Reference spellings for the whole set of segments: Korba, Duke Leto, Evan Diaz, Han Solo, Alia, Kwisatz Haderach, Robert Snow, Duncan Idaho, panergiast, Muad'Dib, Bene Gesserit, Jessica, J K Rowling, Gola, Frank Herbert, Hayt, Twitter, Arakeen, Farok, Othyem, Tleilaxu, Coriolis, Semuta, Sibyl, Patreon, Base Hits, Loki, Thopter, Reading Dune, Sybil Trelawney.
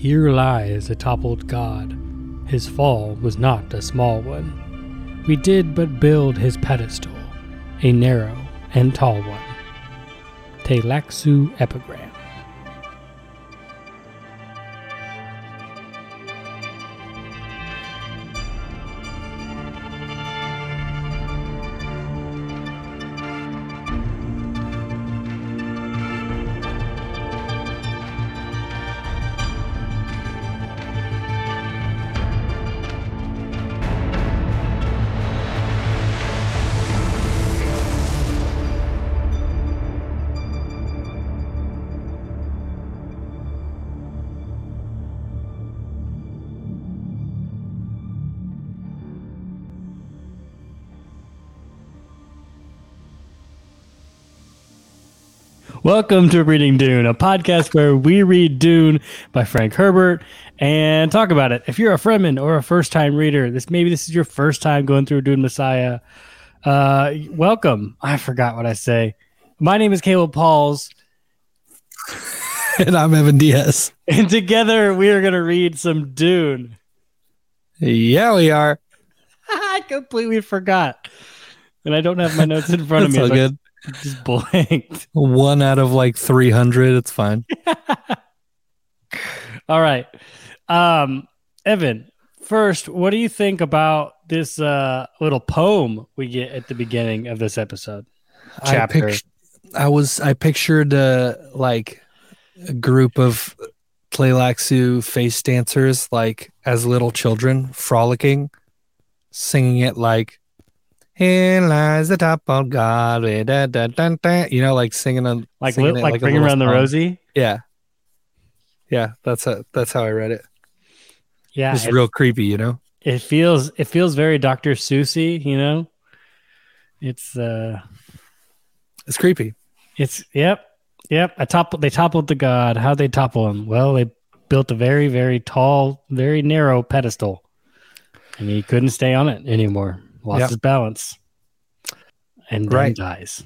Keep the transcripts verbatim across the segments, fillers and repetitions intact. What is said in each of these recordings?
Here lies a toppled god. His fall was not a small one. We did but build his pedestal, a narrow and tall one. Tleilaxu epigram. Welcome to Reading Dune, a podcast where we read Dune by Frank Herbert and talk about it. If you're a Fremen or a first-time reader, this maybe this is your first time going through Dune Messiah, uh, welcome. I forgot what I say. My name is Cable Pauls. And I'm Evan Diaz. And together we are going to read some Dune. Yeah, we are. I completely forgot. And I don't have my notes in front of me. That's so good. Just blanked. One out of like three hundred. It's fine. All right. Um, Evan, first, what do you think about this uh, little poem we get at the beginning of this episode? Chapter. I, pict- I was, I pictured uh, like a group of Tleilaxu face dancers, like as little children frolicking, singing it like, "Here lies the top of God." Da, da, da, da. You know, like singing a like singing li- like, like bringing around song. The Rosie. Yeah, yeah, that's a, that's how I read it. Yeah, it's it, real creepy, you know. It feels it feels very Doctor Seuss-y, you know. It's uh, it's creepy. It's yep, yep. I toppled. They toppled the god. How'd they topple him? Well, they built a very, very tall, very narrow pedestal, and he couldn't stay on it anymore. Lost yep. his balance and right. then dies.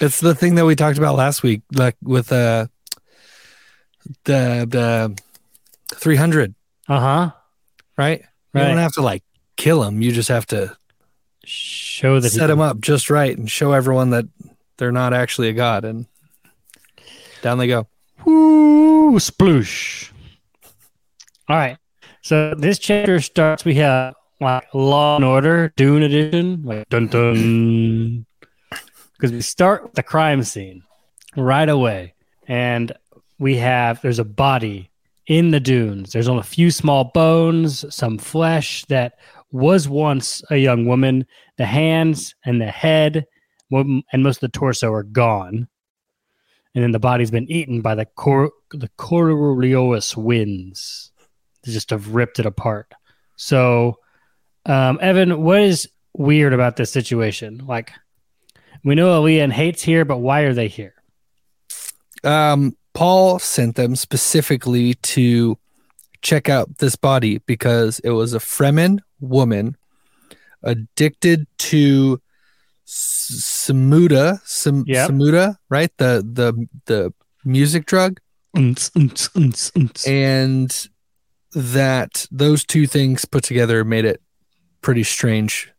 It's the thing that we talked about last week, like with uh, the the three hundred. Uh huh. Right? right? You don't have to like kill him. You just have to show that set him up just right and show everyone that they're not actually a god. And down they go. Woo, sploosh. All right. So this chapter starts. We have. Like Law and Order, Dune edition, like dun dun, because we start with the crime scene right away, and we have there's a body in the dunes. There's only a few small bones, some flesh that was once a young woman. The hands and the head, and most of the torso are gone, and then the body's been eaten by the cor- the Coriolis winds. They just have ripped it apart. So. Um, Evan, what is weird about this situation? Like, we know Alia and Hayt's here, but why are they here? Um, Paul sent them specifically to check out this body because it was a Fremen woman addicted to Semuta, Sem- yep. Semuta, right? The the the music drug, mm-ts, mm-ts, mm-ts, mm-ts. And that those two things put together made it. Pretty strange,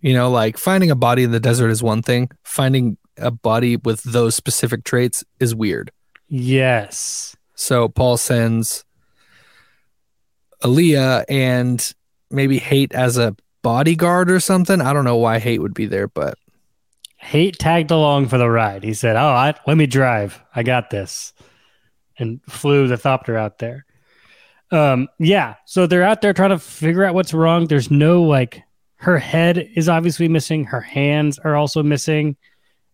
you know, like finding a body in the desert is one thing. Finding a body with those specific traits is weird. Yes. So Paul sends Alia and maybe Hayt as a bodyguard or something. I don't know why Hayt would be there, but Hayt tagged along for the ride. He said, "Oh, I, let me drive. I got this," and flew the Thopter out there. Um, yeah, so they're out there trying to figure out what's wrong. There's no, like, her head is obviously missing. Her hands are also missing.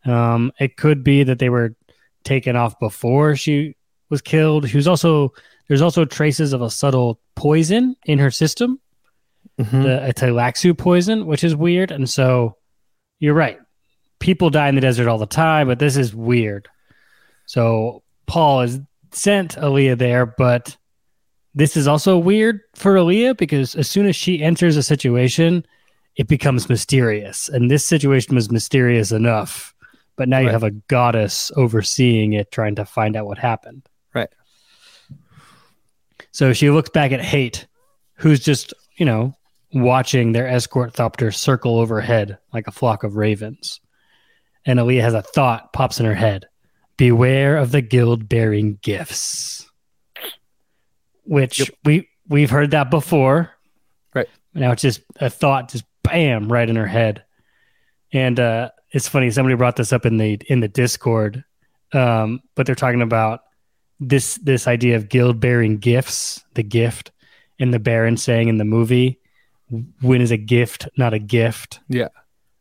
Um, it could be that they were taken off before she was killed. She was also, there's also traces of a subtle poison in her system, mm-hmm. the a Tleilaxu poison, which is weird. And so you're right. People die in the desert all the time, but this is weird. So Paul has sent Alia there, but... This is also weird for Alia because as soon as she enters a situation, it becomes mysterious. And this situation was mysterious enough, but now right. you have a goddess overseeing it, trying to find out what happened. Right. So she looks back at Hayt, who's just, you know, watching their escort thopter circle overhead like a flock of ravens. And Alia has a thought pops in her head. Beware of the guild bearing gifts. Which yep. we, we've heard that before. Right. Now it's just a thought, just bam, right in her head. And uh, it's funny, somebody brought this up in the in the Discord. Um, but they're talking about this this idea of guild bearing gifts, the gift, and the Baron saying in the movie, when is a gift not a gift? Yeah.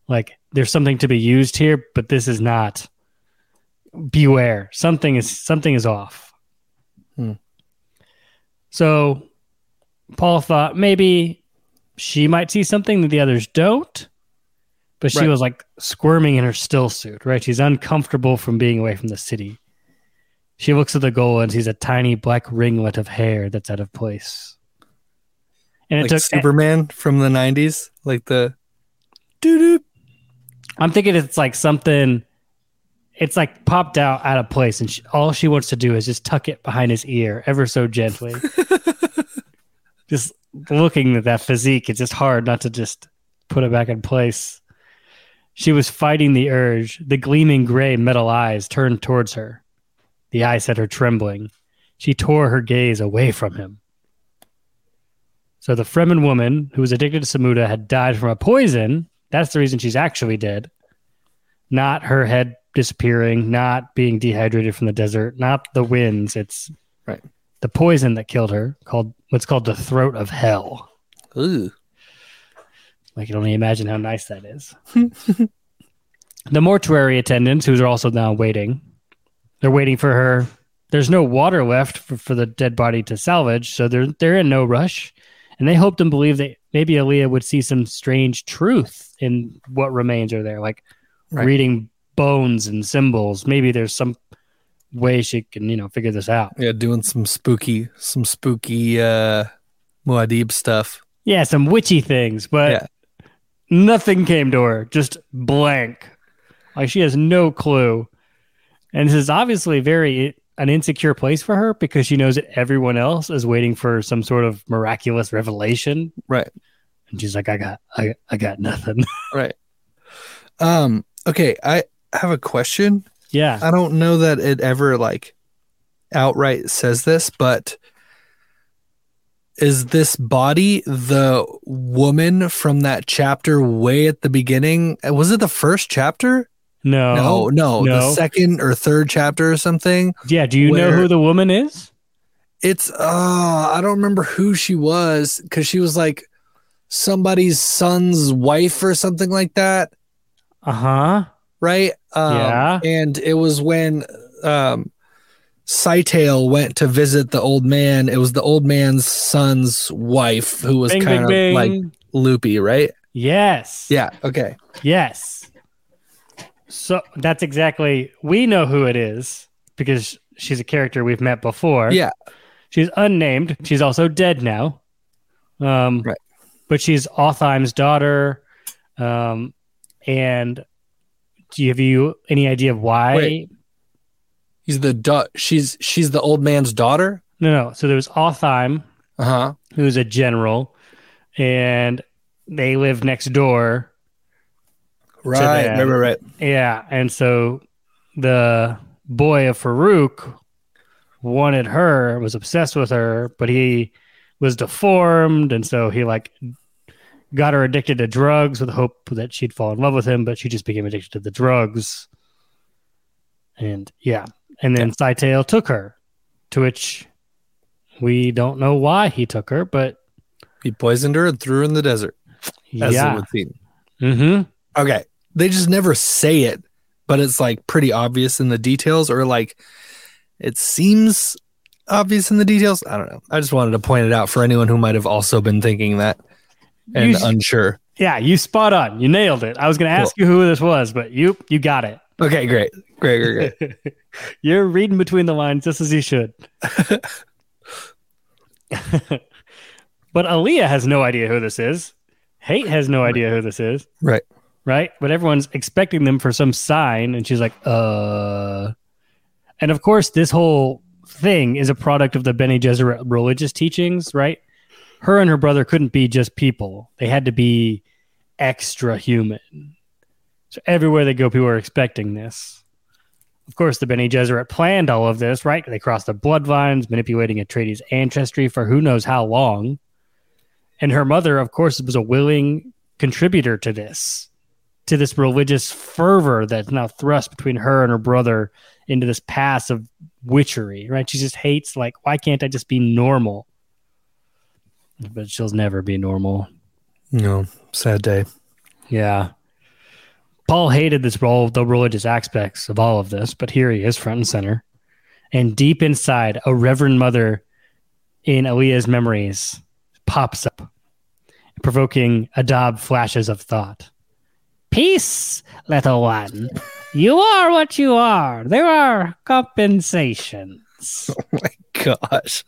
Like there's something to be used here, but this is not. Beware. Something is something is off. Hmm. So Paul thought maybe she might see something that the others don't. But she right. was like squirming in her still suit, right? She's uncomfortable from being away from the city. She looks at the goal and sees a tiny black ringlet of hair that's out of place. And it like took Superman a- from the nineties, like the doo-doo. I'm thinking it's like something, it's like popped out out of place. And she, all she wants to do is just tuck it behind his ear ever so gently. Just looking at that physique, it's just hard not to just put it back in place. She was fighting the urge. The gleaming gray metal eyes turned towards her. The eye set her trembling. She tore her gaze away from him. So the Fremen woman who was addicted to Semuta had died from a poison. That's the reason she's actually dead. Not her head disappearing, not being dehydrated from the desert, not the winds. It's right. the poison that killed her, called what's called the throat of hell. Ooh. I can only imagine how nice that is. The mortuary attendants, who are also now waiting, they're waiting for her. There's no water left for, for the dead body to salvage, so they're they're in no rush. And they hoped and believed that maybe Alia would see some strange truth in what remains are there, like right. reading bones and symbols. Maybe there's some way she can, you know, figure this out. Yeah, doing some spooky, some spooky uh, Muad'Dib stuff. Yeah, some witchy things, but. Yeah. Nothing came to her, just blank. Like she has no clue. And this is obviously very an insecure place for her because she knows that everyone else is waiting for some sort of miraculous revelation. Right. And she's like, I got I, I got nothing. Right. Um, okay, I have a question. Yeah. I don't know that it ever like outright says this, but is this body the woman from that chapter way at the beginning? Was it the first chapter? No. No, no. no. The second or third chapter or something. Yeah, do you know who the woman is? It's, uh, I don't remember who she was because she was like somebody's son's wife or something like that. Uh-huh. Right? Um, yeah. And it was when... Um, Scytale went to visit the old man. It was the old man's son's wife who was kind of like loopy, right? Yes. Yeah. Okay. Yes. So that's exactly, we know who it is because she's a character we've met before. Yeah. She's unnamed. She's also dead now. Um, right. But she's Othym's daughter. Um, and do you have you any idea of why? Wait. He's the da- she's she's the old man's daughter? No, no. So there was Othyem, uh-huh. who's a general, and they lived next door. Right, right, right, right. Yeah, and so the boy of Farok wanted her, was obsessed with her, but he was deformed, and so he like got her addicted to drugs with the hope that she'd fall in love with him, but she just became addicted to the drugs. And yeah. And then yeah. Scytale took her, to which we don't know why he took her, but... He poisoned her and threw her in the desert. As yeah. it would seem. Mm-hmm. Okay. They just never say it, but it's like pretty obvious in the details, or like it seems obvious in the details. I don't know. I just wanted to point it out for anyone who might have also been thinking that and you, unsure. Yeah, you spot on. You nailed it. I was going to ask cool. you who this was, but you you got it. Okay, great. Great, great, great. You're reading between the lines just as you should. But Alia has no idea who this is. Hayt has no idea who this is. Right. Right? But everyone's expecting them for some sign, and she's like, uh... And of course, this whole thing is a product of the Bene Gesserit religious teachings, right? Her and her brother couldn't be just people. They had to be extra human. So everywhere they go, people are expecting this. Of course, the Bene Gesserit planned all of this, right? They crossed the bloodlines, manipulating Atreides' ancestry for who knows how long. And her mother, of course, was a willing contributor to this, to this religious fervor that's now thrust between her and her brother into this pass of witchery, right? She just hates, like, why can't I just be normal? But she'll never be normal. No, sad day. Yeah. Paul hated this role, the religious aspects of all of this, but here he is front and center. And deep inside, a reverend mother in Alia's memories pops up, provoking Adab flashes of thought. Peace, little one. You are what you are. There are compensations. Oh my gosh.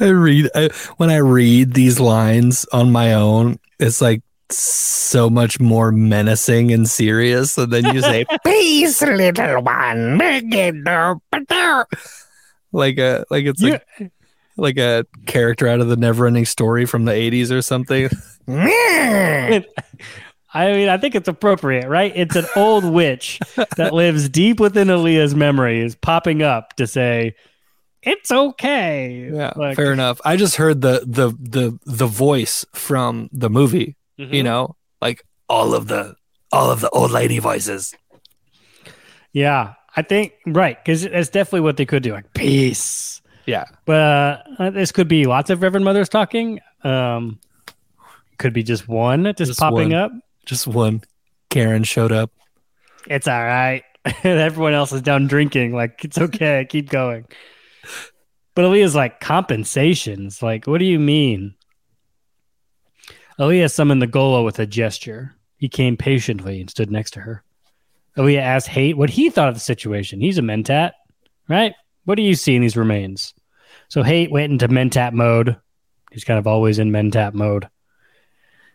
I read, I, when I read these lines on my own, it's like so much more menacing and serious. And then you say, peace, little one. Like a, like it's like, yeah. Like a character out of the Neverending Story from the eighties or something. I mean, I think it's appropriate, right? It's an old witch that lives deep within Aaliyah's memories popping up to say, it's okay. Yeah, like, fair enough. I just heard the the the the voice from the movie, mm-hmm. you know, like all of the all of the old lady voices. Yeah, I think, right, because that's definitely what they could do, like, peace. Yeah. But uh, this could be lots of Reverend Mothers talking. Um, could be just one just, just popping one. up. Just one. Karen showed up. It's all right. Everyone else is down drinking. Like, it's okay. Keep going. But Aaliyah's like, compensations? Like, what do you mean? Alia summoned the Golo with a gesture. He came patiently and stood next to her. Alia asked Hayt what he thought of the situation. He's a Mentat, right? What do you see in these remains? So Hayt went into Mentat mode. He's kind of always in Mentat mode.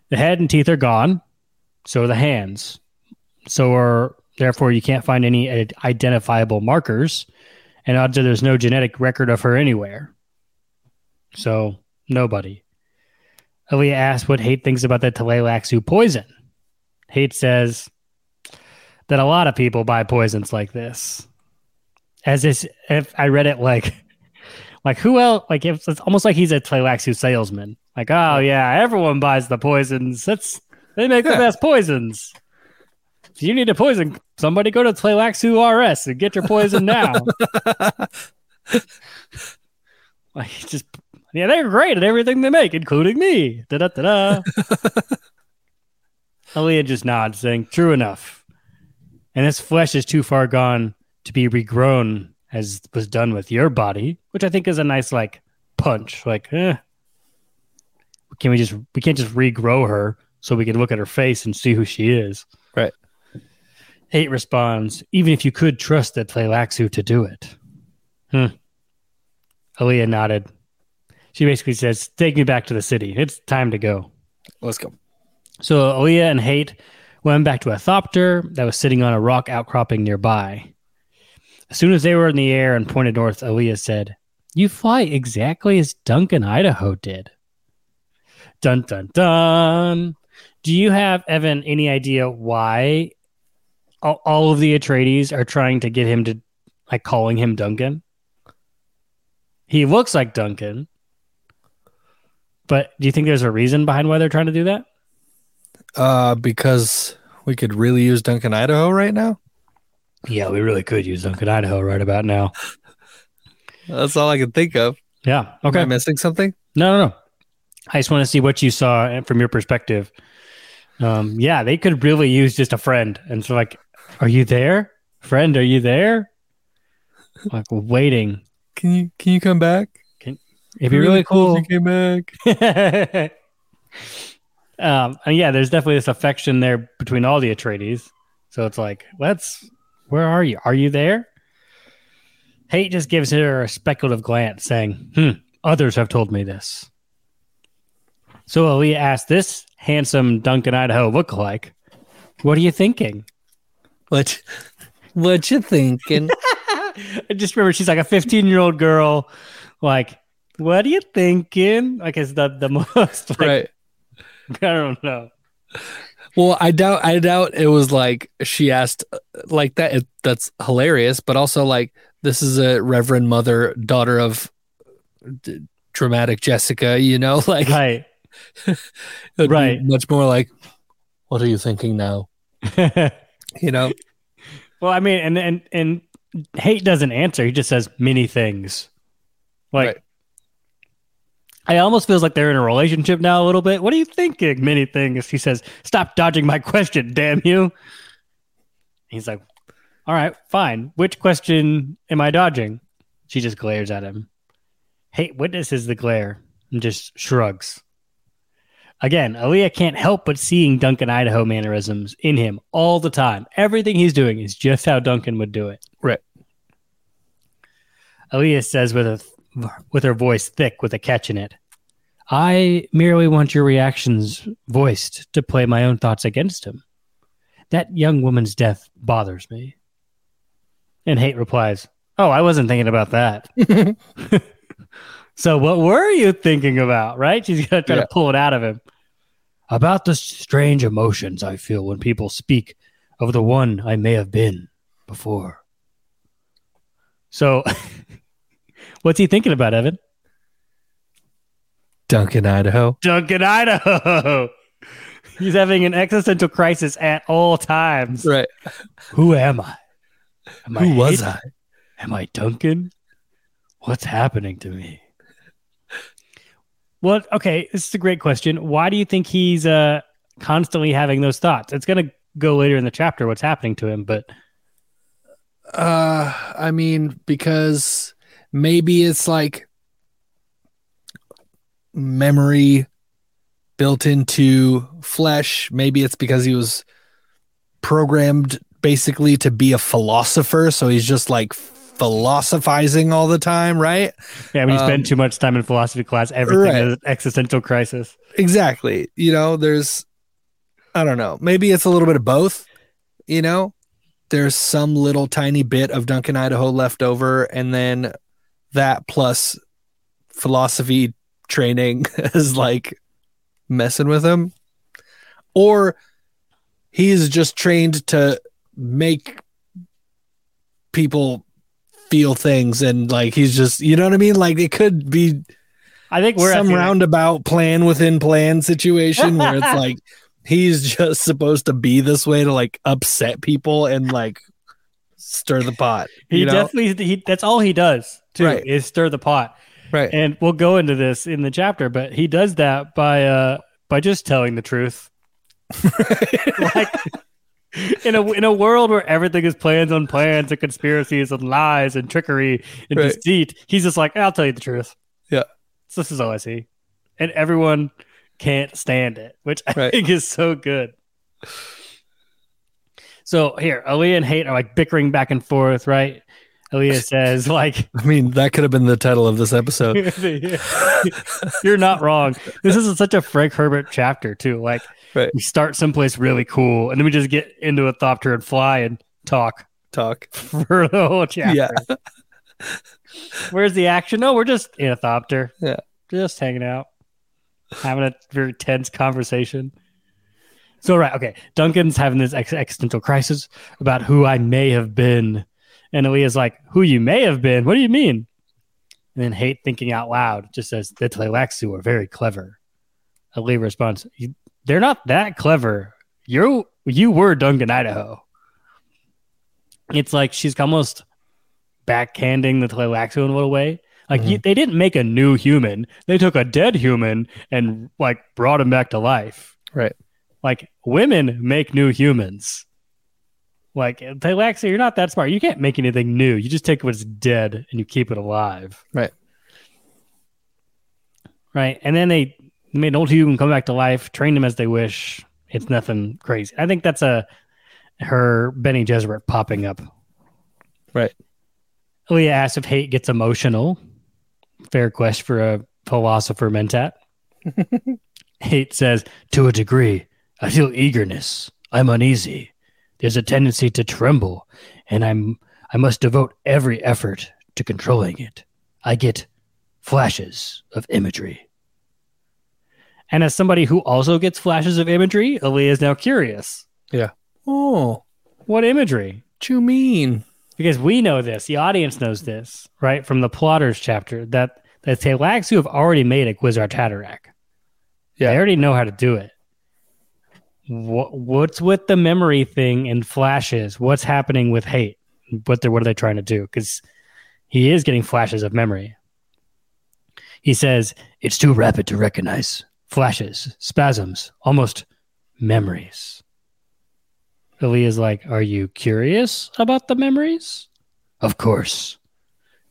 The head and teeth are gone. So are the hands. So are, therefore, you can't find any uh, identifiable markers. And odds are there's no genetic record of her anywhere. So, nobody. Alia asks what Hayt thinks about the Tleilaxu poison. Hayt says that a lot of people buy poisons like this. As this, if I read it like, like who else? Like if, it's almost like he's a Tleilaxu salesman. Like, oh yeah, everyone buys the poisons. That's they make yeah. the best poisons. If you need a poison, somebody go to Tleilaxu R S and get your poison now. Like, just yeah, they're great at everything they make, including me. Da da da da. Alia just nods, saying, "True enough." And this flesh is too far gone to be regrown as was done with your body, which I think is a nice like punch. Like, eh, can we just we can't just regrow her so we can look at her face and see who she is, right? Hayt responds, "Even if you could trust the Tleilaxu to do it." Hmm. Alia nodded. She basically says, "Take me back to the city. It's time to go. Let's go." So Alia and Hayt went back to a thopter that was sitting on a rock outcropping nearby. As soon as they were in the air and pointed north, Alia said, "You fly exactly as Duncan Idaho did." Dun, dun, dun. Do you have, Evan, any idea why all of the Atreides are trying to get him to, like, calling him Duncan? He looks like Duncan. But do you think there's a reason behind why they're trying to do that? Uh, because we could really use Duncan Idaho right now. Yeah, we really could use Duncan Idaho right about now. That's all I can think of. Yeah. Okay. Am I missing something? No, no, no. I just want to see what you saw from your perspective. Um, yeah, they could really use just a friend. And so, like, are you there? Friend, are you there? Like, waiting. Can you can you come back? Can, it'd be really, really cool if you came back. um, and yeah, there's definitely this affection there between all the Atreides. So it's like, let's... Where are you? Are you there? Hayt just gives her a speculative glance, saying, hmm, others have told me this. So Alia asked this handsome Duncan Idaho lookalike, what are you thinking? What, what you thinking? I just remember she's like a fifteen-year-old girl. Like, what are you thinking? Like, it's the the most. Like, right. I don't know. Well, I doubt. I doubt it was like she asked like that. It, that's hilarious, but also like this is a reverend mother, daughter of d- dramatic Jessica. You know, like right, right. Much more like, what are you thinking now? You know. Well, I mean, and and and Hayt doesn't answer. He just says many things. Like, right. I almost feels like they're in a relationship now a little bit. What are you thinking? Many things. He says, "Stop dodging my question, damn you." He's like, "All right, fine. Which question am I dodging?" She just glares at him. Hayt witnesses the glare and just shrugs. Again, Alia can't help but seeing Duncan Idaho mannerisms in him all the time. Everything he's doing is just how Duncan would do it. Right. Alia says with a with her voice thick with a catch in it, "I merely want your reactions voiced to play my own thoughts against him. That young woman's death bothers me." And Hayt replies, "Oh, I wasn't thinking about that." So what were you thinking about, right? She's going to try yeah. to pull it out of him. "About the strange emotions I feel when people speak of the one I may have been before." So what's he thinking about, Evan? Duncan Idaho. Duncan Idaho. He's having an existential crisis at all times. Right. Who am I? Am Who I was Hayt? I? Am I Duncan? What's happening to me? Well, okay, this is a great question. Why do you think he's uh, constantly having those thoughts? It's going to go later in the chapter what's happening to him, but... Uh, I mean, because maybe it's like memory built into flesh. Maybe it's because he was programmed basically to be a philosopher, so he's just like... philosophizing all the time, right? Yeah, when you spend um, too much time in philosophy class, everything right. is an existential crisis. Exactly. You know, there's, I don't know, maybe it's a little bit of both. You know, there's some little tiny bit of Duncan Idaho left over, and then that plus philosophy training is like messing with him. Or he's just trained to make people feel things, and like he's just, you know what I mean? Like it could be, I think we're some roundabout plan within plan situation where it's like he's just supposed to be this way to like upset people and like stir the pot. He you know? definitely he that's all he does too right. is stir the pot. Right. And we'll go into this in the chapter, but he does that by uh by just telling the truth. Like In a in a world where everything is plans on plans and conspiracies and lies and trickery and right. deceit, he's just like, I'll tell you the truth. Yeah. So this is all I see. And everyone can't stand it, which I right. think is so good. So here, Alia and Hayt are like bickering back and forth, right? Alia says, like... I mean, that could have been the title of this episode. You're not wrong. This is such a Frank Herbert chapter, too. Like, right. we start someplace really cool, and then we just get into a thopter and fly and talk. Talk. For the whole chapter. Yeah. Where's the action? No, we're just in a thopter. Yeah. Just hanging out. Having a very tense conversation. So, right, okay. Duncan's having this ex- existential crisis about who I may have been. And Aaliyah's like, who you may have been? What do you mean? And then Hayt, thinking out loud, just says, the Tleilaxu are very clever. Aaliyah responds, they're not that clever. You you were Duncan Idaho. It's like she's almost backhanding the Tleilaxu in a little way. Like mm-hmm. you, they didn't make a new human. They took a dead human and like brought him back to life. Right. Like women make new humans. Like, Tleilaxu, you're not that smart. You can't make anything new. You just take what's dead and you keep it alive. Right. Right. And then they made an old human come back to life, train them as they wish. It's nothing crazy. I think that's a her Bene Gesserit popping up. Right. Alia asks if Hayt gets emotional. Fair quest for a philosopher mentat. Hayt says, to a degree, I feel eagerness. I'm uneasy. There's a tendency to tremble, and I'm I must devote every effort to controlling it. I get flashes of imagery. And as somebody who also gets flashes of imagery, Alia is now curious. Yeah. Oh. What imagery? What you mean? Because we know this. The audience knows this, right? From the Plotters chapter, that the Tleilaxu have already made a Kwisatz Haderach. Yeah. They already know how to do it. What, what's with the memory thing and flashes? What's happening with Hayt? What, what are they trying to do? Because he is getting flashes of memory. He says, it's too rapid to recognize. Flashes, spasms, almost memories. Aaliyah's like, are you curious about the memories? Of course.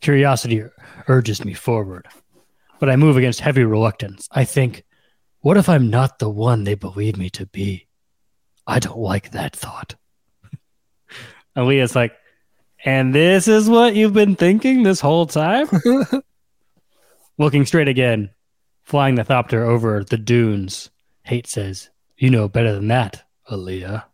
Curiosity urges me forward, but I move against heavy reluctance. I think, what if I'm not the one they believe me to be? I don't like that thought. Aaliyah's like, and this is what you've been thinking this whole time? Looking straight again, flying the Thopter over the dunes, Hayt says, you know better than that, Alia.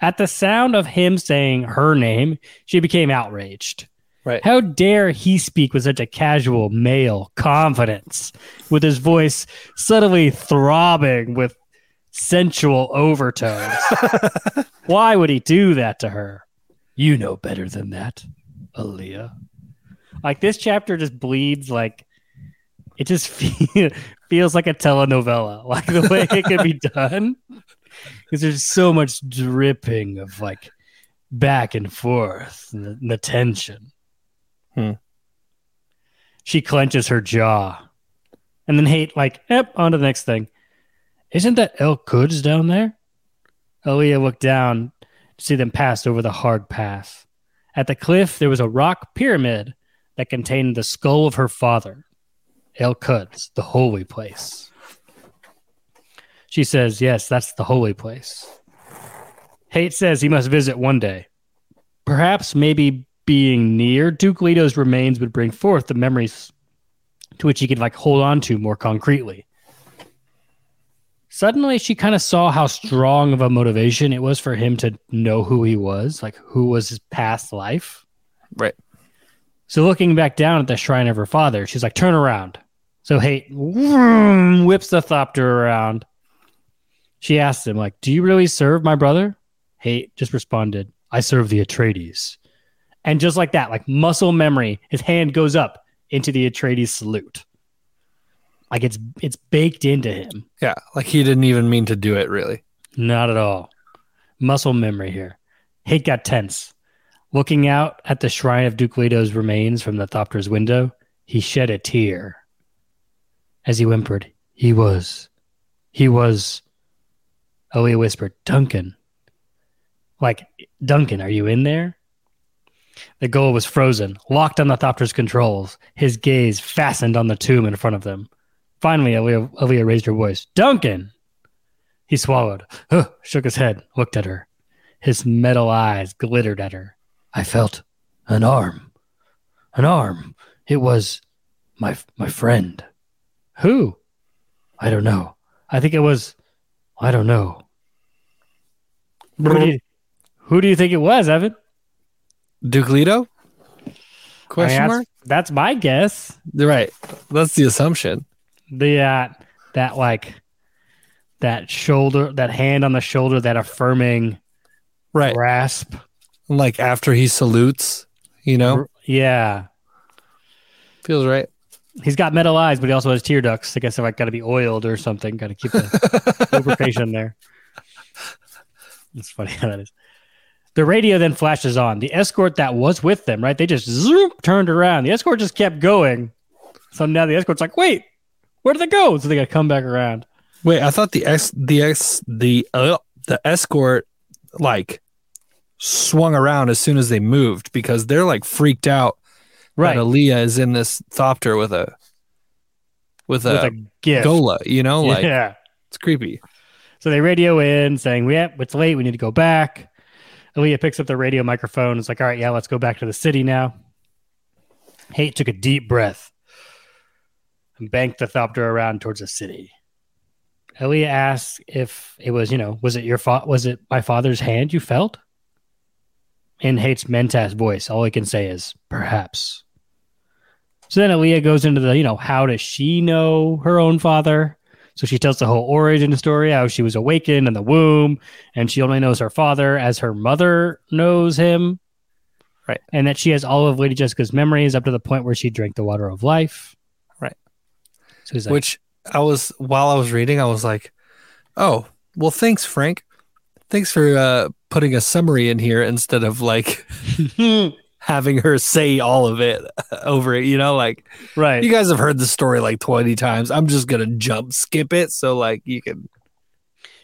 At the sound of him saying her name, she became outraged. Right. How dare he speak with such a casual male confidence, with his voice suddenly throbbing with sensual overtones. Why would he do that to her? You know better than that, Alia. Like, this chapter just bleeds, like, it just fe- feels like a telenovela, like the way it can be done. Because there's so much dripping of, like, back and forth, and the, and the tension. Hmm. She clenches her jaw. And then Hayt, like, yep, on to the next thing. Isn't that El Kuds down there? Alia looked down to see them pass over the hard path. At the cliff, there was a rock pyramid that contained the skull of her father, El Kuds, the holy place. She says, yes, that's the holy place. Hayt says he must visit one day. Perhaps maybe being near Duke Leto's remains would bring forth the memories to which he could, like, hold on to more concretely. Suddenly, she kind of saw how strong of a motivation it was for him to know who he was, like, who was his past life. Right. So looking back down at the shrine of her father, she's like, turn around. So Hayt whips the Thopter around. She asked him, like, do you really serve my brother? Hayt just responded, I serve the Atreides. And just like that, like muscle memory, his hand goes up into the Atreides salute. Like, it's it's baked into him. Yeah, like he didn't even mean to do it, really. Not at all. Muscle memory here. Hayt got tense. Looking out at the shrine of Duke Leto's remains from the Thopter's window, he shed a tear. As he whimpered, he was, he was... Alia whispered, Duncan. Like, Duncan, are you in there? The goal was frozen, locked on the Thopter's controls, his gaze fastened on the tomb in front of them. Finally, Alia, Alia raised her voice. Duncan! He swallowed, huh, shook his head, looked at her. His metal eyes glittered at her. I felt an arm. An arm. It was my my friend. Who? I don't know. I think it was... I don't know. Who do, you, who do you think it was, Evan? Duke Leto? Question I mean, mark? That's, that's my guess. Right. That's the assumption. The uh, that like that shoulder, that hand on the shoulder, that affirming right. grasp. Like after he salutes, you know? Yeah. Feels right. He's got metal eyes, but he also has tear ducts. I guess if I got to be oiled or something, got to keep the lubrication there. It's funny how that is. The radio then flashes on. The escort that was with them, right? They just zoop, turned around. The escort just kept going. So now the escort's like, wait, where did they go? So they got to come back around. Wait, I thought the ex, the ex, the uh, the escort like swung around as soon as they moved because they're like freaked out. Right, Alia is in this Thopter with a with a, with a gift. Gola, you know, like yeah. It's creepy. So they radio in saying, "Yeah, it's late. We need to go back." Alia picks up the radio microphone. It's like, "All right, yeah, let's go back to the city now." Hayt took a deep breath and banked the Thopter around towards the city. Alia asks if it was, you know, was it your fa- was it my father's hand you felt? in Hayt's Mentat voice. All I can say is, perhaps. So then Alia goes into the, you know, how does she know her own father? So she tells the whole origin story, how she was awakened in the womb, and she only knows her father as her mother knows him. Right. And that she has all of Lady Jessica's memories up to the point where she drank the water of life. Right. So he's like, Which I was, while I was reading, I was like, oh, well, thanks, Frank. Thanks for uh, putting a summary in here instead of like having her say all of it over it, you know, like, right. You guys have heard the story like twenty times. I'm just going to jump skip it. So like you can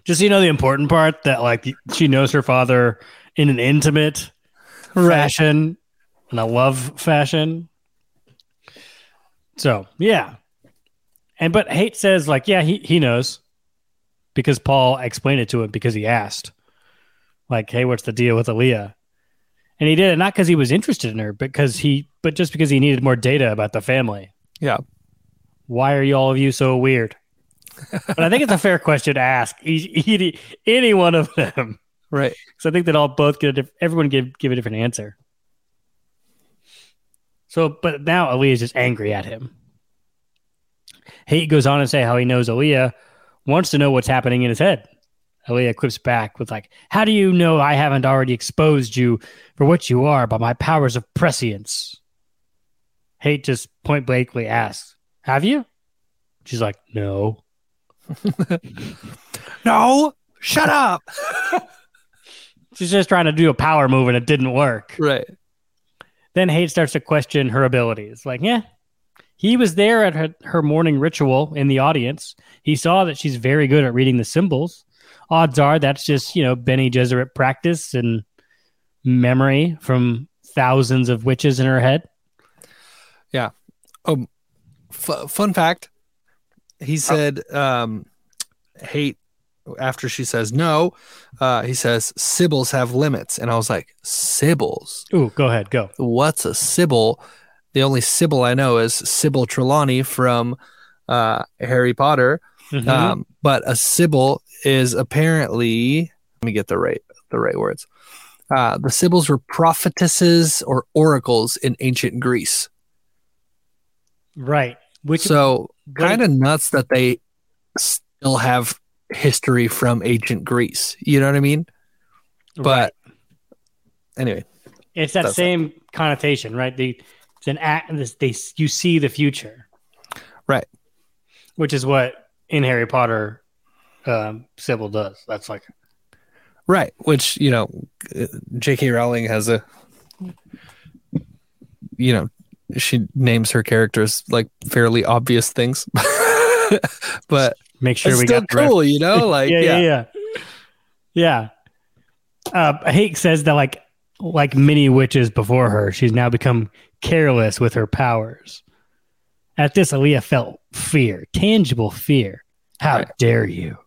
just, you know, the important part that like she knows her father in an intimate right. fashion and a love fashion. So, yeah. And, but Hayt says like, yeah, he, he knows because Paul explained it to him because he asked. Like, hey, what's the deal with Alia? And he did it not because he was interested in her, because he, but just because he needed more data about the family. Yeah. Why are you all of you so weird? But I think it's a fair question to ask each, each, any one of them, right? Because I think that all both get a diff- everyone give give a different answer. So, but now Alia is just angry at him. Hayt goes on to say how he knows Alia wants to know what's happening in his head. Alia quips back with like, how do you know I haven't already exposed you for what you are by my powers of prescience? Hayt just point blankly asks, have you? She's like, no. No, shut up. She's just trying to do a power move and it didn't work. Right. Then Hayt starts to question her abilities. Like, yeah, he was there at her, her morning ritual in the audience. He saw that she's very good at reading the symbols. Odds are that's just, you know, Bene Gesserit practice and memory from thousands of witches in her head. Yeah. Um, f- fun fact. He said, oh. um, Hayt, after she says no, uh, he says, Sibyls have limits. And I was like, Sibyls? Ooh, go ahead, go. What's a Sibyl? The only Sibyl I know is Sybil Trelawney from uh, Harry Potter. Mm-hmm. Um, but a Sibyl is apparently, let me get the right the right words. Uh, the Sibyls were prophetesses or oracles in ancient Greece. Right. Which so kind of nuts that they still have history from ancient Greece. You know what I mean? But right. Anyway, it's that same it. connotation, right? The it's an act. They you see the future, right? Which is what in Harry Potter. Um, Sybil does. That's like right, which you know, J K. Rowling has a you know, she names her characters like fairly obvious things, but make sure it's we still got cool, you know, like yeah, yeah, yeah, yeah. yeah. Uh, Hayt says that like like many witches before her, she's now become careless with her powers. At this, Alia felt fear, tangible fear. How right. dare you?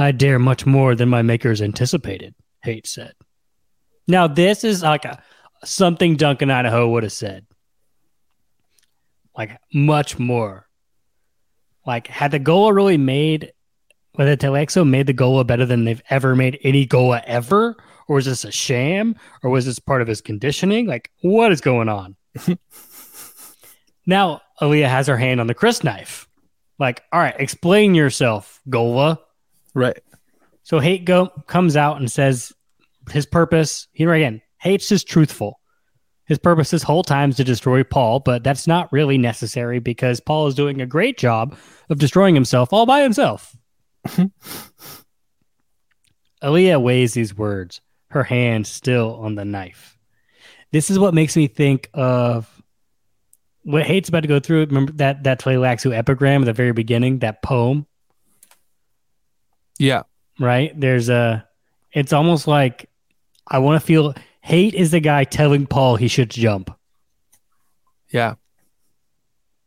I dare much more than my makers anticipated, Hayt said. Now, this is like a, something Duncan Idaho would have said. Like, much more. Like, had the Gola really made, whether Tleilaxu made the Gola better than they've ever made any Gola ever? Or was this a sham? Or was this part of his conditioning? Like, what is going on? Now, Alia has her hand on the Chris knife. Like, all right, explain yourself, Gola. Right. So Hayt go comes out and says his purpose, here again, Hayt's is truthful. His purpose this whole time is to destroy Paul, but that's not really necessary because Paul is doing a great job of destroying himself all by himself. Alia weighs these words, her hand still on the knife. This is what makes me think of what Hayt's about to go through. Remember that, that Tleilaxu epigram at the very beginning, that poem? Yeah. Right? There's a, it's almost like I want to feel Hayt is the guy telling Paul he should jump. Yeah.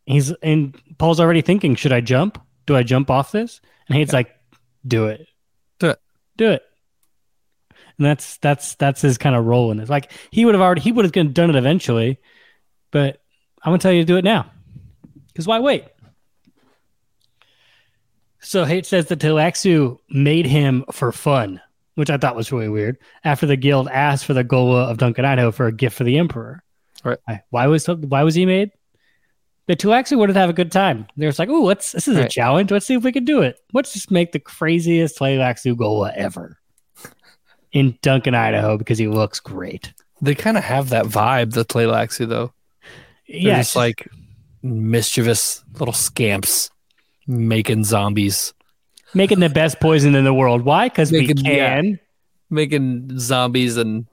He's, and Paul's already thinking, should I jump? Do I jump off this? And Hayt's yeah. like, do it. Do it. Do it. And that's, that's, that's his kind of role in it. Like he would have already, he would have done it eventually, but I'm going to tell you to do it now. Because why wait? So Hayt says that Tleilaxu made him for fun. which I thought was really weird, after the guild asked for the Golwa of Duncan Idaho for a gift for the Emperor. Right. Why was why was he made? The Tleilaxu wanted to have a good time. They're just like, ooh, let's this is right. a challenge. Let's see if we can do it. Let's just make the craziest Tleilaxu Golwa ever in Duncan, Idaho, because he looks great. They kind of have that vibe, the Tleilaxu, though. They're yeah, just like mischievous little scamps making zombies. Making the best poison in the world. Why? Because we can. Yeah, making zombies and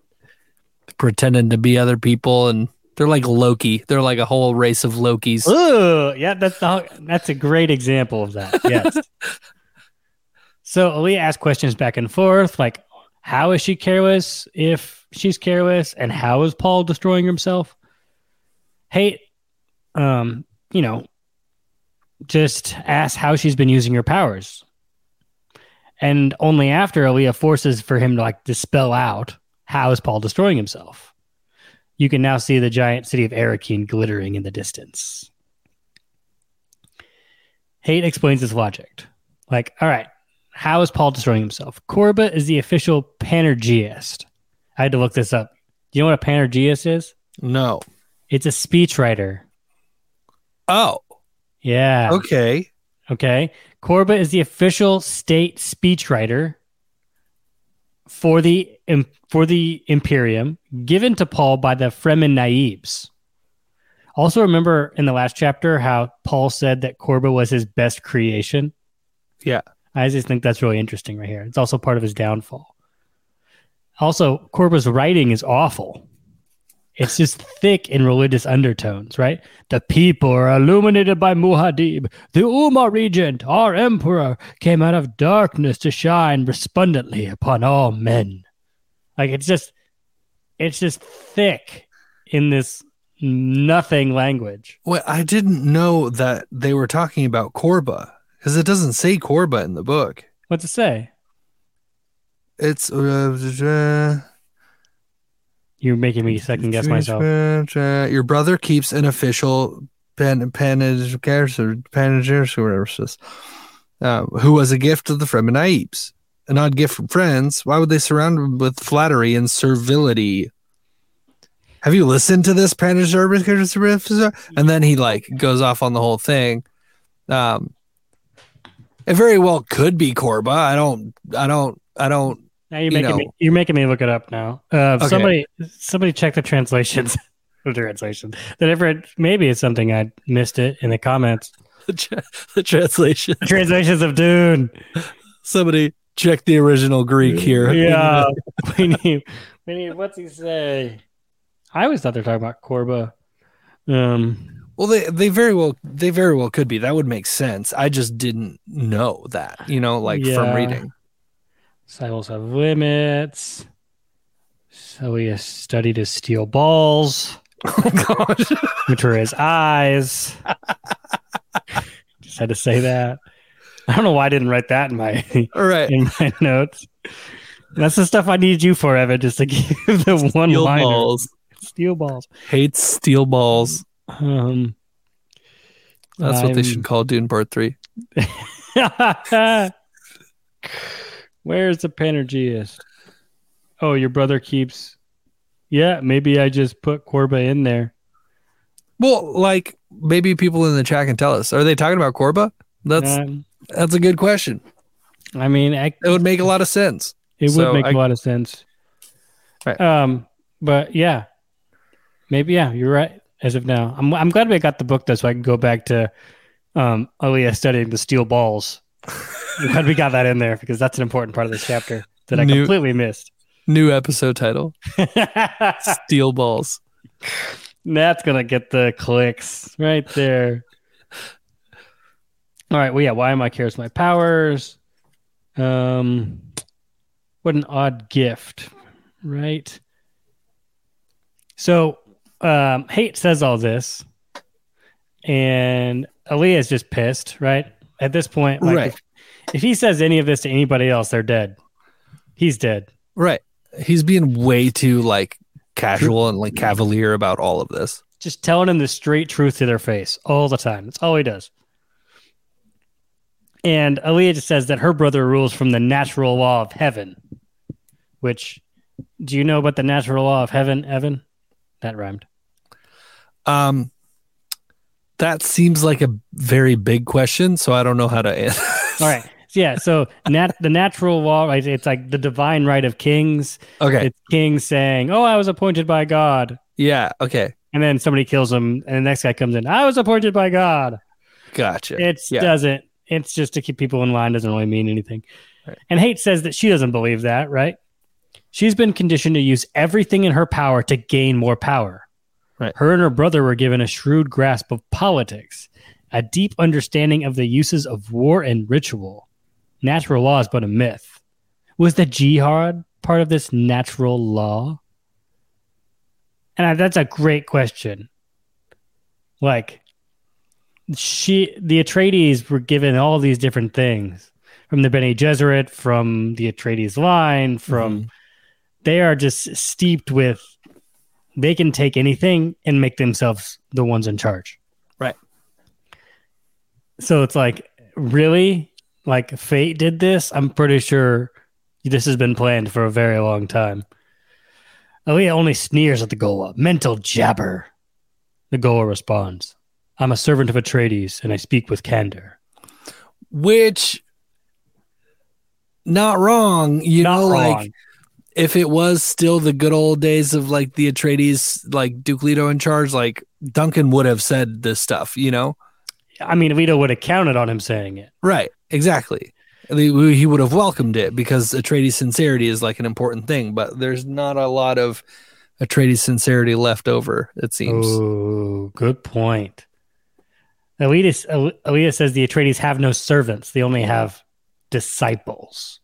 pretending to be other people, and they're like Loki. They're like a whole race of Lokis. Ooh, yeah, that's the, that's a great example of that. Yes. So Alia asks questions back and forth, like, how is she careless if she's careless, and how is Paul destroying himself? Hayt, um, you know, just asks how she's been using her powers. And only after Alia forces for him to like dispel out how is Paul destroying himself. You can now see the giant city of Arakeen glittering in the distance. Hayt explains his logic. Like, all right, how is Paul destroying himself? Korba is the official panergiast. I had to look this up. Do you know what a panergiast is? No. It's a speechwriter. Oh. Yeah. Okay. Okay. Korba is the official state speechwriter for the for the Imperium, given to Paul by the Fremen Naibs. Also, remember in the last chapter how Paul said that Korba was his best creation? Yeah. I just think that's really interesting right here. It's also part of his downfall. Also, Korba's writing is awful. It's just thick in religious undertones, right? The people are illuminated by Muad'Dib. The Umma regent, our emperor, came out of darkness to shine resplendently upon all men. Like, it's just, it's just thick in this nothing language. Well, I didn't know that they were talking about Korba, because it doesn't say Korba in the book. What's it say? It's... Uh, You're making me second guess myself. Your brother keeps an official pen, panage, panage, whatever it is, uh, who was a gift of the Fremen Naibs. An odd gift from friends. Why would they surround him with flattery and servility? Have you listened to this panage? And then he like goes off on the whole thing. Um, it very well could be Korba. I don't. I don't. I don't. Now you're making you know. me you're making me look it up now. Uh, okay. Somebody somebody check the translations. the translation. That if it, maybe it's something I missed it in the comments. The, tra- the translation. The translations of Dune. Somebody check the original Greek here. Yeah, we need we need. What's he say? I always thought they were talking about Korba. Um, well, they they very well they very well could be. That would make sense. I just didn't know that. You know, like yeah. from reading. Cycles have limits. So he has studied his steel balls, oh, gosh. which were his eyes. Just had to say that. I don't know why I didn't write that in my All right. in my notes. That's the stuff I needed you for, Evan, just to give the one liner. Balls. Steel balls. Hates steel balls. Um, That's I'm... what they should call Dune Part Three. Where's the panergiast? Oh, your brother keeps... Yeah, maybe I just put Korba in there. Well, like, maybe people in the chat can tell us. Are they talking about Korba? That's um, that's a good question. I mean... I, it would make a lot of sense. It so would make I, a lot of sense. Right. Um, but, yeah. Maybe, yeah, you're right. As of now. I'm I'm glad we got the book, though, so I can go back to um, Alia studying the steel balls. I'm glad we got that in there, because that's an important part of this chapter that I new, completely missed. New episode title. Steel balls. That's going to get the clicks right there. All right. Well, yeah. Why am I careless with my powers? Um, what an odd gift, right? So um, Hayt says all this, and Alia is just pissed, right? At this point, like, right. if, if he says any of this to anybody else, they're dead. He's dead. Right. He's being way too like casual and like cavalier about all of this. Just telling them the straight truth to their face all the time. That's all he does. And Alia just says that her brother rules from the natural law of heaven. which, do you know about the natural law of heaven, Evan? That rhymed. Um, that seems like a very big question, so I don't know how to answer. All right. Yeah, so nat- the natural law, right? It's like the divine right of kings. Okay. It's kings saying, oh, I was appointed by God. Yeah, okay. And then somebody kills him, and the next guy comes in, I was appointed by God. Gotcha. It yeah. doesn't. It's just to keep people in line, doesn't really mean anything. Right. And Hayt says that she doesn't believe that, right? She's been conditioned to use everything in her power to gain more power. Right. Her and her brother were given a shrewd grasp of politics, a deep understanding of the uses of war and ritual. Natural law is but a myth. Was the jihad part of this natural law? And I, that's a great question. Like, she, the Atreides were given all these different things from the Bene Gesserit, from the Atreides line, from... Mm-hmm. They are just steeped with... They can take anything and make themselves the ones in charge. Right. So it's like, really? Like, fate did this? I'm pretty sure this has been planned for a very long time. Alia only sneers at the Gola. Mental jabber. The Gola responds, I'm a servant of Atreides, and I speak with candor. Which, not wrong. You not know, wrong. Like, if it was still the good old days of, like, the Atreides, like, Duke Leto in charge, like, Duncan would have said this stuff, you know? I mean, Leto would have counted on him saying it. Right, exactly. He would have welcomed it because Atreides sincerity is, like, an important thing, but there's not a lot of Atreides sincerity left over, it seems. Oh, good point. Alia, Alia says the Atreides have no servants. They only have disciples.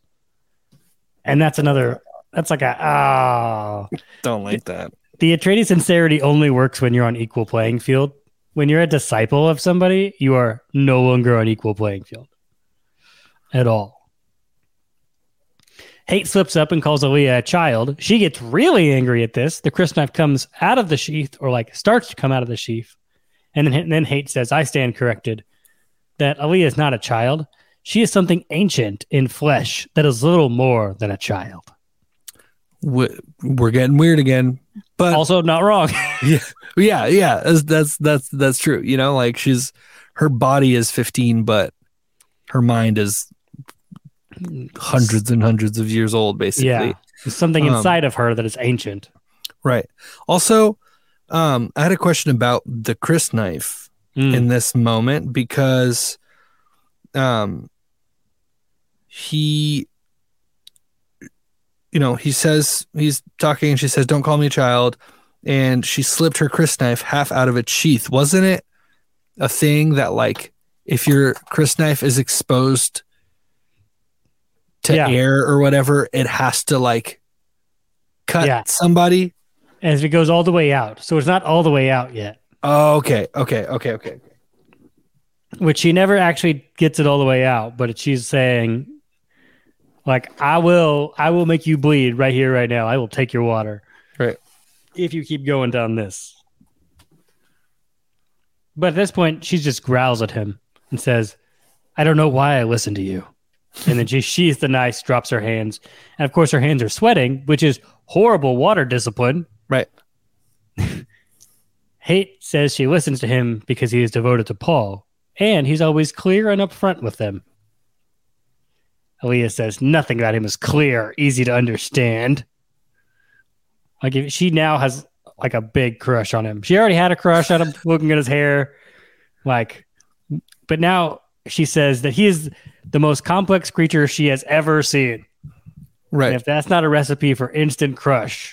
And that's another, that's like a, ah. Oh. Don't like that. The, the Atreides sincerity only works when you're on equal playing field. When you're a disciple of somebody, you are no longer on equal playing field at all. Hayt slips up and calls Alia a child. She gets really angry at this. The Chris knife comes out of the sheath, or like starts to come out of the sheath. And then, and then Hayt says, I stand corrected, that Alia is not a child. She is something ancient in flesh that is little more than a child. We're getting weird again, but also not wrong. yeah, yeah, yeah. That's, that's that's that's true. You know, like she's her body is fifteen, but her mind is hundreds and hundreds of years old, basically. Yeah, there's something inside um, of her that is ancient. Right. Also, Um, I had a question about the Chris knife mm. in this moment because um, he, you know, he says, he's talking and she says, don't call me a child. And she slipped her Chris knife half out of its sheath. Wasn't it a thing that, like, if your Chris knife is exposed to yeah. air or whatever, it has to, like, cut yeah. somebody? As it goes all the way out. So it's not all the way out yet. Oh, okay. Okay. Okay. Okay. Which she never actually gets it all the way out, but she's saying, like, I will, I will make you bleed right here, right now. I will take your water. Right. If you keep going down this. But at this point, she just growls at him and says, I don't know why I listened to you. And then she sheathes the knife, drops her hands. And of course, her hands are sweating, which is horrible water discipline. Right. Hayt says she listens to him because he is devoted to Paul, and he's always clear and upfront with them. Alia says nothing about him is clear, easy to understand. Like, if she now has like a big crush on him. She already had a crush on him, looking at his hair, like. But now she says that he is the most complex creature she has ever seen. Right. And if that's not a recipe for instant crush,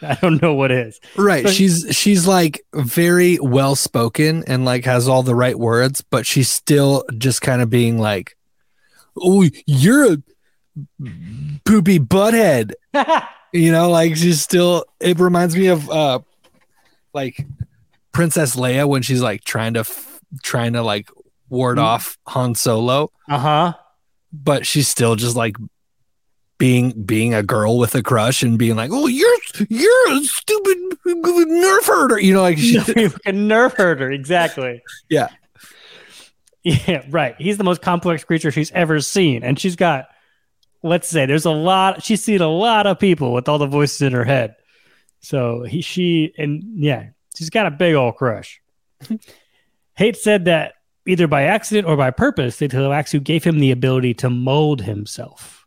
I don't know what is. Right. So, she's she's like very well spoken and like has all the right words, but she's still just kind of being like, oh, you're a poopy butthead. You know, like she's still, it reminds me of uh like Princess Leia when she's like trying to f- trying to like ward mm-hmm. off Han Solo. Uh-huh. But she's still just like Being being a girl with a crush and being like, oh, you're you're a stupid nerf herder, you know, like she, a nerf herder, exactly. Yeah, yeah, right. He's the most complex creature she's ever seen, and she's got let's say there's a lot, she's seen a lot of people with all the voices in her head. So he, she, and yeah, she's got a big old crush. Hayt said that either by accident or by purpose, the Tleilaxu gave him the ability to mold himself,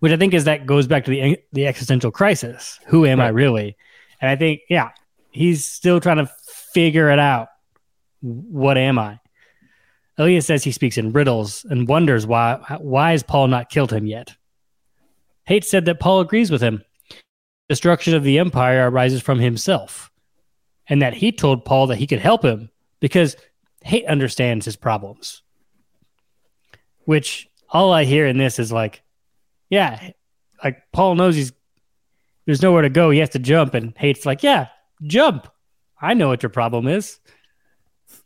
which I think is that goes back to the the existential crisis. Who am right. I really? And I think, yeah, he's still trying to figure it out. What am I? Alia says he speaks in riddles and wonders why why has Paul not killed him yet? Hayt said that Paul agrees with him. Destruction of the Empire arises from himself, and that he told Paul that he could help him because Hayt understands his problems. Which all I hear in this is like, yeah, like Paul knows he's there's nowhere to go. He has to jump, and Hayt's like, yeah, jump. I know what your problem is.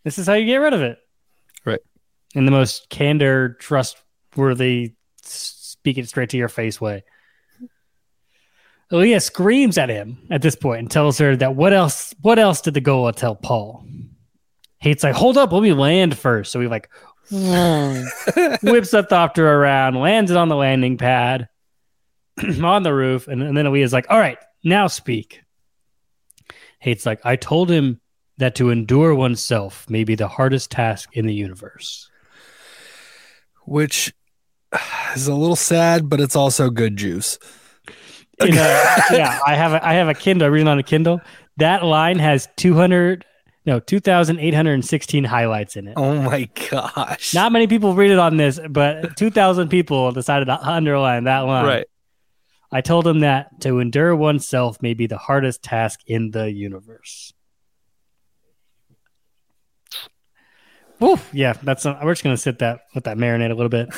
This is how you get rid of it. Right. In the most candor, trustworthy, speak it straight to your face way. Alia screams at him at this point and tells her that what else what else did the Gola tell Paul? Hayt's like, hold up, let me land first. So he like whips the Thopter around, lands it on the landing pad, on the roof, and, and then Alia's like, all right, now speak. Hayt's like, I told him that to endure oneself may be the hardest task in the universe. Which is a little sad, but it's also good juice. Okay. In a, yeah, I have a, I have a Kindle. I read it on a Kindle. That line has two hundred, no, two thousand eight hundred sixteen highlights in it. Oh my gosh. Not many people read it on this, but two thousand people decided to underline that line. Right. I told him that to endure oneself may be the hardest task in the universe. Oof, yeah, that's not, we're just gonna sit that let that marinate a little bit.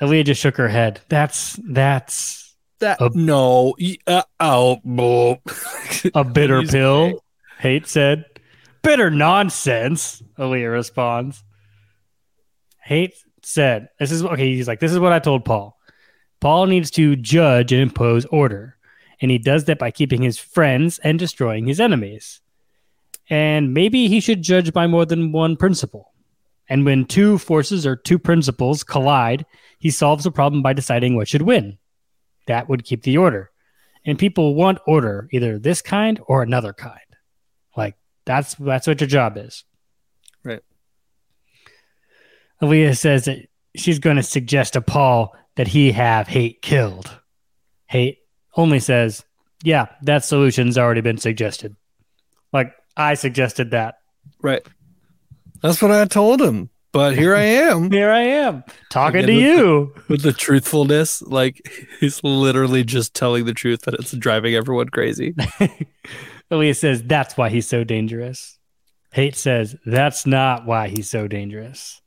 Alia just shook her head. That's that's that a, no uh, oh a bitter pill. Hayt said, "Bitter nonsense." Alia responds. Hayt said, "This is okay." He's like, "This is what I told Paul. Paul needs to judge and impose order, and he does that by keeping his friends and destroying his enemies." And maybe he should judge by more than one principle. And when two forces or two principles collide, he solves a problem by deciding what should win. That would keep the order. And people want order, either this kind or another kind. Like, that's that's what your job is. Right. Alia says that she's going to suggest to Paul that he have Hayt killed. Hayt only says, yeah, that solution's already been suggested. Like, I suggested that. Right. That's what I told him. But here I am. here I am. Talking Again, to with you. The, with the truthfulness. Like, he's literally just telling the truth, but it's driving everyone crazy. Alia says, that's why he's so dangerous. Hayt says, that's not why he's so dangerous.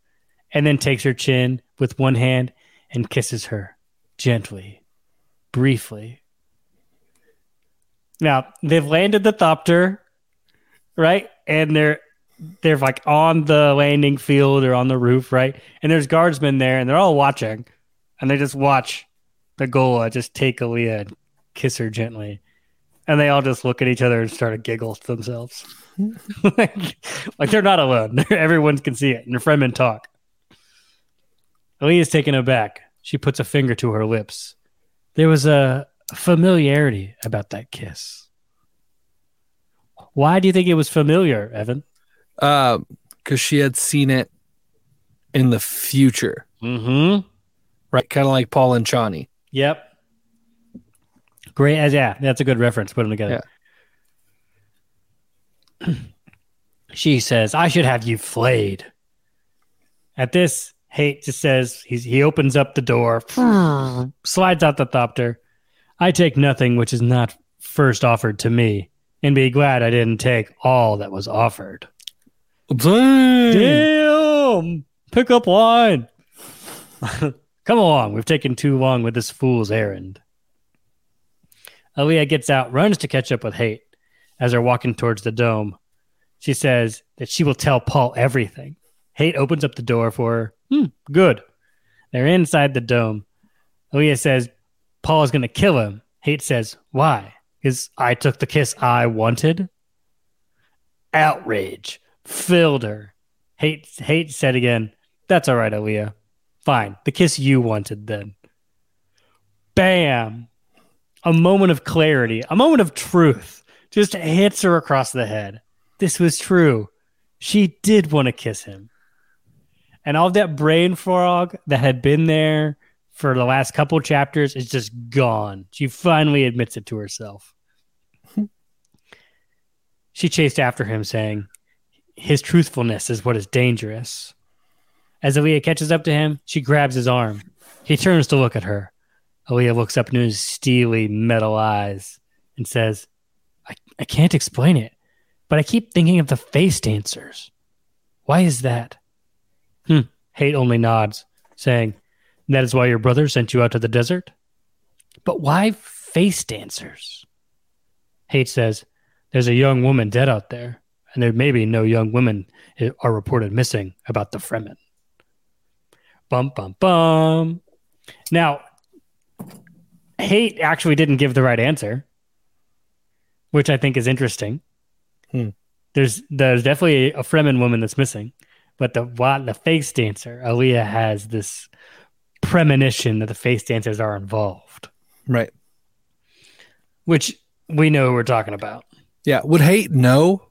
And then takes her chin with one hand and kisses her gently, briefly. Now, they've landed the Thopter. Right, and they're they're like on the landing field or on the roof, right? And there's guardsmen there, and they're all watching, and they just watch the Gola just take Alia and kiss her gently, and they all just look at each other and start to giggle to themselves, like, like they're not alone. Everyone can see it, and their Fremen talk. Alia's taken aback. She puts a finger to her lips. There was a familiarity about that kiss. Why do you think it was familiar, Evan? Because uh, she had seen it in the future. Mm-hmm. Right? Kind of like Paul and Chani. Yep. Great. As yeah, that's a good reference. Put them together. Yeah. She says, I should have you flayed. At this, Hayt just says, he's, he opens up the door, slides out the Thopter. I take nothing which is not first offered to me. And be glad I didn't take all that was offered. Dang. Damn! Pick up line. Come along, we've taken too long with this fool's errand. Alia gets out, runs to catch up with Hayt as they're walking towards the dome. She says that she will tell Paul everything. Hayt opens up the door for her. Hmm, good. They're inside the dome. Alia says Paul is going to kill him. Hayt says, why? Because I took the kiss I wanted. Outrage filled her. Hayt, Hayt said again, that's all right, Alia. Fine. The kiss you wanted then. Bam. A moment of clarity. A moment of truth. Just hits her across the head. This was true. She did want to kiss him. And all that brain fog that had been there for the last couple chapters is just gone. She finally admits it to herself. She chased after him, saying, his truthfulness is what is dangerous. As Alia catches up to him, she grabs his arm. He turns to look at her. Alia looks up into his steely metal eyes and says, I, I can't explain it, but I keep thinking of the face dancers. Why is that? Hmm. Hayt only nods, saying, that is why your brother sent you out to the desert? But why face dancers? Hayt says, there's a young woman dead out there, and there may be no young women are reported missing about the Fremen. Bum, bum, bum. Now, Hayt actually didn't give the right answer, which I think is interesting. Hmm. There's there's definitely a Fremen woman that's missing, but the the face dancer, Alia has this premonition that the face dancers are involved. Right. Which we know who we're talking about. Yeah. Would Hayt know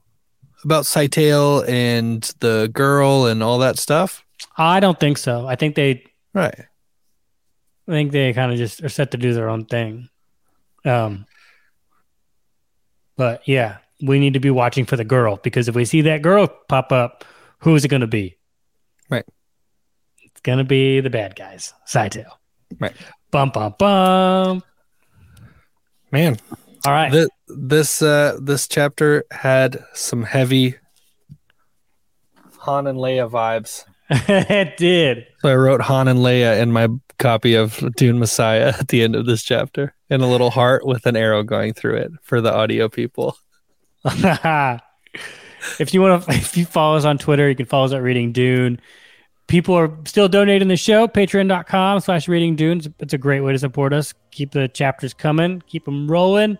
about Scytale and the girl and all that stuff? I don't think so. I think they right. I think they kind of just are set to do their own thing. Um, but yeah, we need to be watching for the girl, because if we see that girl pop up, who is it going to be? Right. It's going to be the bad guys, Scytale. Right. Bum bum bum. Man. All right. The, this uh, this chapter had some heavy Han and Leia vibes. It did. So I wrote Han and Leia in my copy of Dune Messiah at the end of this chapter, in a little heart with an arrow going through it for the audio people. If you want to, if you follow us on Twitter, you can follow us at Reading Dune. People are still donating the show, patreon dot com slash reading dunes. It's a great way to support us. Keep the chapters coming, keep them rolling.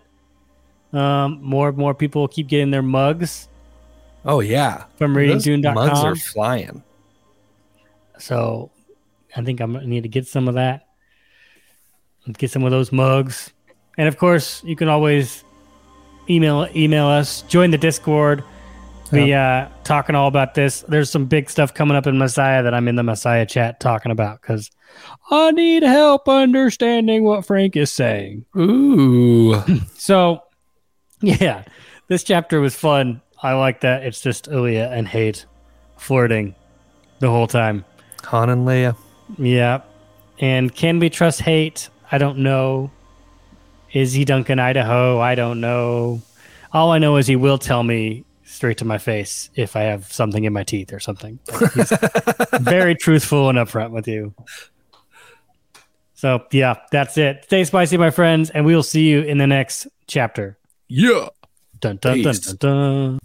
Um, more and more people will keep getting their mugs. Oh yeah, from reading dune dot com. Mugs are flying. So I think I'm going to need to get some of that. Let's get some of those mugs. And of course, you can always email email us. Join the Discord. Be yep. uh, talking all about this. There's some big stuff coming up in Messiah that I'm in the Messiah chat talking about, because I need help understanding what Frank is saying. Ooh. So, yeah, this chapter was fun. I like that. It's just Alia and Hayt flirting the whole time. Han and Leia. Yeah. And can we trust Hayt? I don't know. Is he Duncan Idaho? I don't know. All I know is he will tell me straight to my face if I have something in my teeth or something. Like, he's very truthful and upfront with you. So, yeah, that's it. Stay spicy, my friends, and we will see you in the next chapter. Yeah. Dun, dun, dun, dun, dun, dun.